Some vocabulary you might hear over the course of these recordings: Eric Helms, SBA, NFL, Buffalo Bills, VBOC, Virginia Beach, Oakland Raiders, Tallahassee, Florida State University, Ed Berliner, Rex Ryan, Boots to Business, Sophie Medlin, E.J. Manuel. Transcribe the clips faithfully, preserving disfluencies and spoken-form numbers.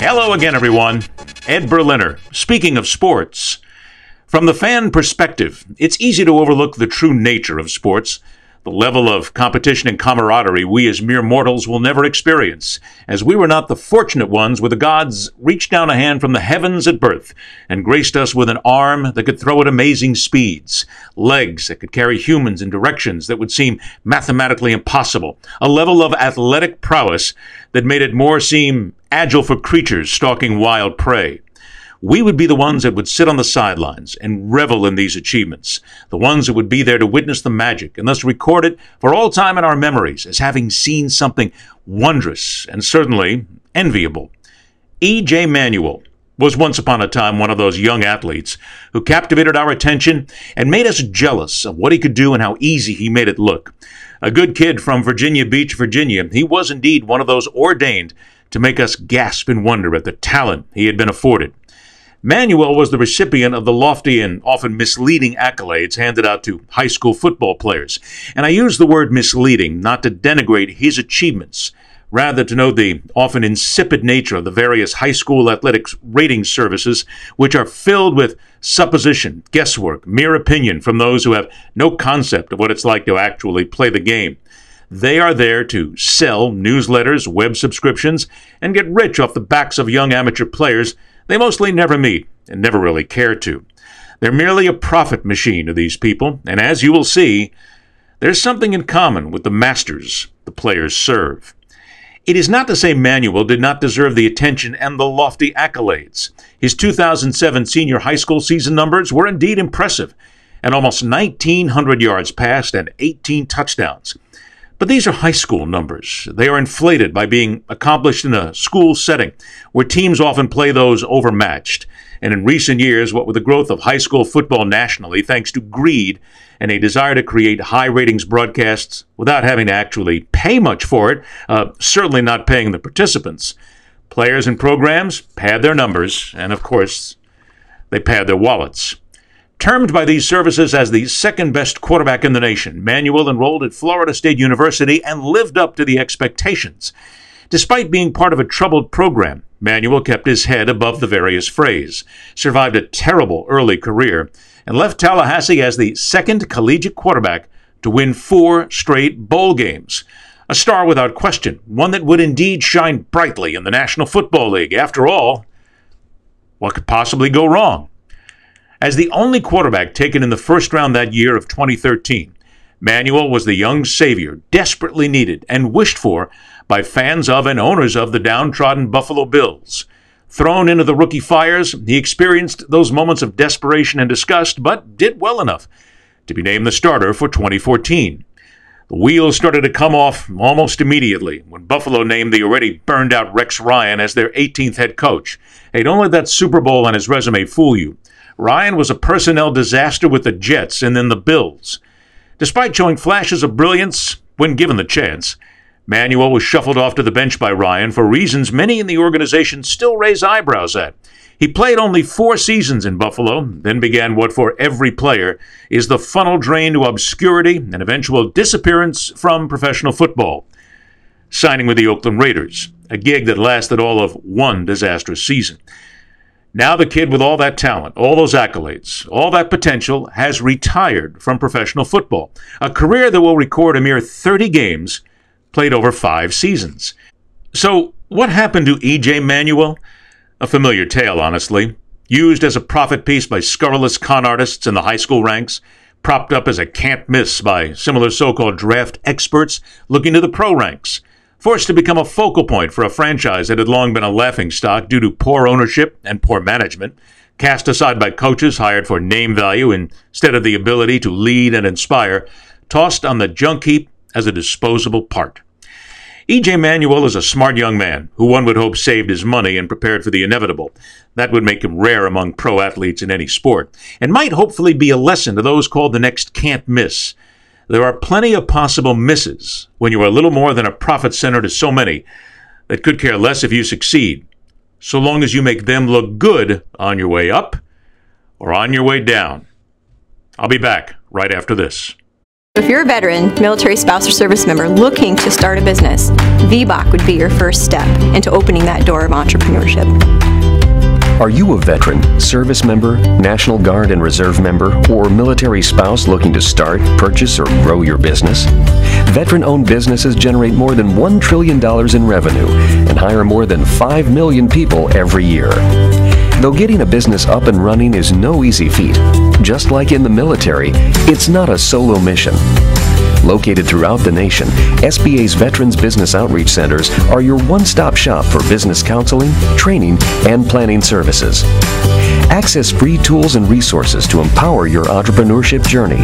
Hello again, everyone. Ed Berliner, speaking of sports. From the fan perspective, it's easy to overlook the true nature of sports, the level of competition and camaraderie we as mere mortals will never experience, as we were not the fortunate ones where the gods reached down a hand from the heavens at birth and graced us with an arm that could throw at amazing speeds, legs that could carry humans in directions that would seem mathematically impossible, a level of athletic prowess that made it more seem agile for creatures stalking wild prey. We would be the ones that would sit on the sidelines and revel in these achievements, the ones that would be there to witness the magic and thus record it for all time in our memories as having seen something wondrous and certainly enviable. E J. Manuel was once upon a time one of those young athletes who captivated our attention and made us jealous of what he could do and how easy he made it look. A good kid from Virginia Beach, Virginia, he was indeed one of those ordained to make us gasp in wonder at the talent he had been afforded. Manuel was the recipient of the lofty and often misleading accolades handed out to high school football players. And I use the word misleading not to denigrate his achievements, rather to note the often insipid nature of the various high school athletics rating services, which are filled with supposition, guesswork, mere opinion from those who have no concept of what it's like to actually play the game. They are there to sell newsletters, web subscriptions, and get rich off the backs of young amateur players they mostly never meet and never really care to. They're merely a profit machine to these people, and as you will see, there's something in common with the masters the players serve. It is not to say Manuel did not deserve the attention and the lofty accolades. His two thousand seven senior high school season numbers were indeed impressive, at almost nineteen hundred yards passed and eighteen touchdowns. But these are high school numbers. They are inflated by being accomplished in a school setting where teams often play those overmatched. And in recent years, what with the growth of high school football nationally, thanks to greed and a desire to create high ratings broadcasts without having to actually pay much for it, uh, certainly not paying the participants, players and programs pad their numbers, and of course, they pad their wallets. Termed by these services as the second-best quarterback in the nation, Manuel enrolled at Florida State University and lived up to the expectations. Despite being part of a troubled program, Manuel kept his head above the various frays, survived a terrible early career, and left Tallahassee as the second collegiate quarterback to win four straight bowl games. A star without question, one that would indeed shine brightly in the National Football League. After all, what could possibly go wrong? As the only quarterback taken in the first round that year of twenty thirteen, Manuel was the young savior desperately needed and wished for by fans of and owners of the downtrodden Buffalo Bills. Thrown into the rookie fires, he experienced those moments of desperation and disgust, but did well enough to be named the starter for twenty fourteen. The wheels started to come off almost immediately when Buffalo named the already burned-out Rex Ryan as their eighteenth head coach. Hey, don't let that Super Bowl on his resume fool you. Ryan was a personnel disaster with the Jets and then the Bills. Despite showing flashes of brilliance when given the chance, Manuel was shuffled off to the bench by Ryan for reasons many in the organization still raise eyebrows at. He played only four seasons in Buffalo, then began what for every player is the funnel drain to obscurity and eventual disappearance from professional football, signing with the Oakland Raiders, a gig that lasted all of one disastrous season. Now the kid with all that talent, all those accolades, all that potential has retired from professional football, a career that will record a mere thirty games played over five seasons. So what happened to E J. Manuel? A familiar tale, honestly, used as a profit piece by scurrilous con artists in the high school ranks, propped up as a can't miss by similar so-called draft experts looking to the pro ranks. Forced to become a focal point for a franchise that had long been a laughingstock due to poor ownership and poor management, cast aside by coaches hired for name value instead of the ability to lead and inspire, tossed on the junk heap as a disposable part. E J. Manuel is a smart young man who one would hope saved his money and prepared for the inevitable. That would make him rare among pro athletes in any sport, and might hopefully be a lesson to those called the next can't miss. There are plenty of possible misses when you are little more than a profit center to so many that could care less if you succeed, so long as you make them look good on your way up or on your way down. I'll be back right after this. If you're a veteran, military spouse, or service member looking to start a business, V B O C would be your first step into opening that door of entrepreneurship. Are you a veteran, service member, National Guard and Reserve member, or military spouse looking to start, purchase, or grow your business? Veteran-owned businesses generate more than one trillion dollars in revenue and hire more than five million people every year. Though getting a business up and running is no easy feat, just like in the military, it's not a solo mission. Located throughout the nation, S B A's Veterans Business Outreach Centers are your one-stop shop for business counseling, training, and planning services. Access free tools and resources to empower your entrepreneurship journey,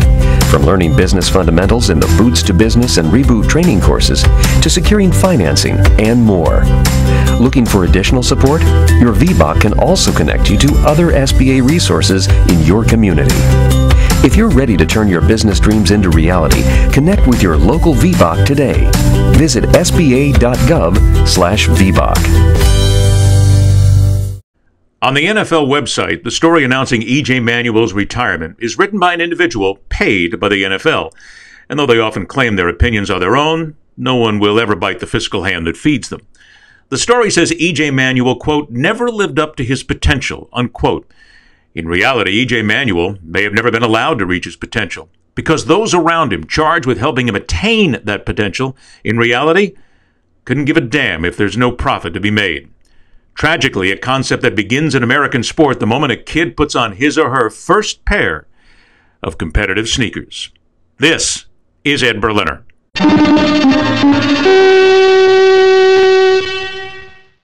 from learning business fundamentals in the Boots to Business and Reboot training courses to securing financing and more. Looking for additional support? Your V B O C can also connect you to other S B A resources in your community. If you're ready to turn your business dreams into reality, connect with your local V B O C today. Visit S B A dot gov slash V B O C. On the N F L website, the story announcing E J Manuel's retirement is written by an individual paid by the N F L. And though they often claim their opinions are their own, no one will ever bite the fiscal hand that feeds them. The story says E J Manuel, quote, never lived up to his potential, unquote. In reality, E J Manuel may have never been allowed to reach his potential because those around him charged with helping him attain that potential, in reality, couldn't give a damn if there's no profit to be made. Tragically, a concept that begins in American sport the moment a kid puts on his or her first pair of competitive sneakers. This is Ed Berliner.